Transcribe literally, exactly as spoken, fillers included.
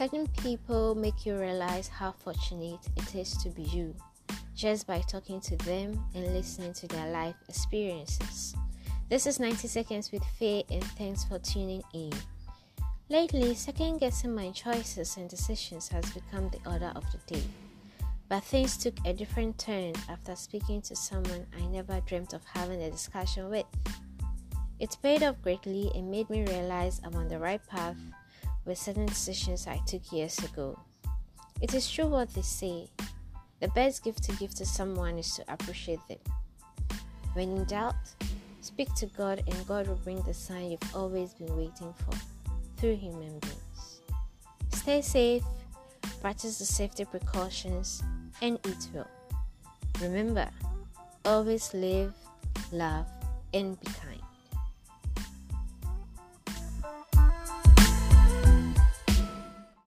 Certain people make you realize how fortunate it is to be you just by talking to them and listening to their life experiences. This is ninety Seconds with Faye, and thanks for tuning in. Lately, second-guessing my choices and decisions has become the order of the day. But things took a different turn after speaking to someone I never dreamt of having a discussion with. It paid off greatly and made me realize I'm on the right path with certain decisions I took years ago. It is true what they say. The best gift to give to someone is to appreciate them. When in doubt, speak to God and God will bring the sign you've always been waiting for through human beings. Stay safe, practice the safety precautions, and eat well. Remember, always live, love, and be kind.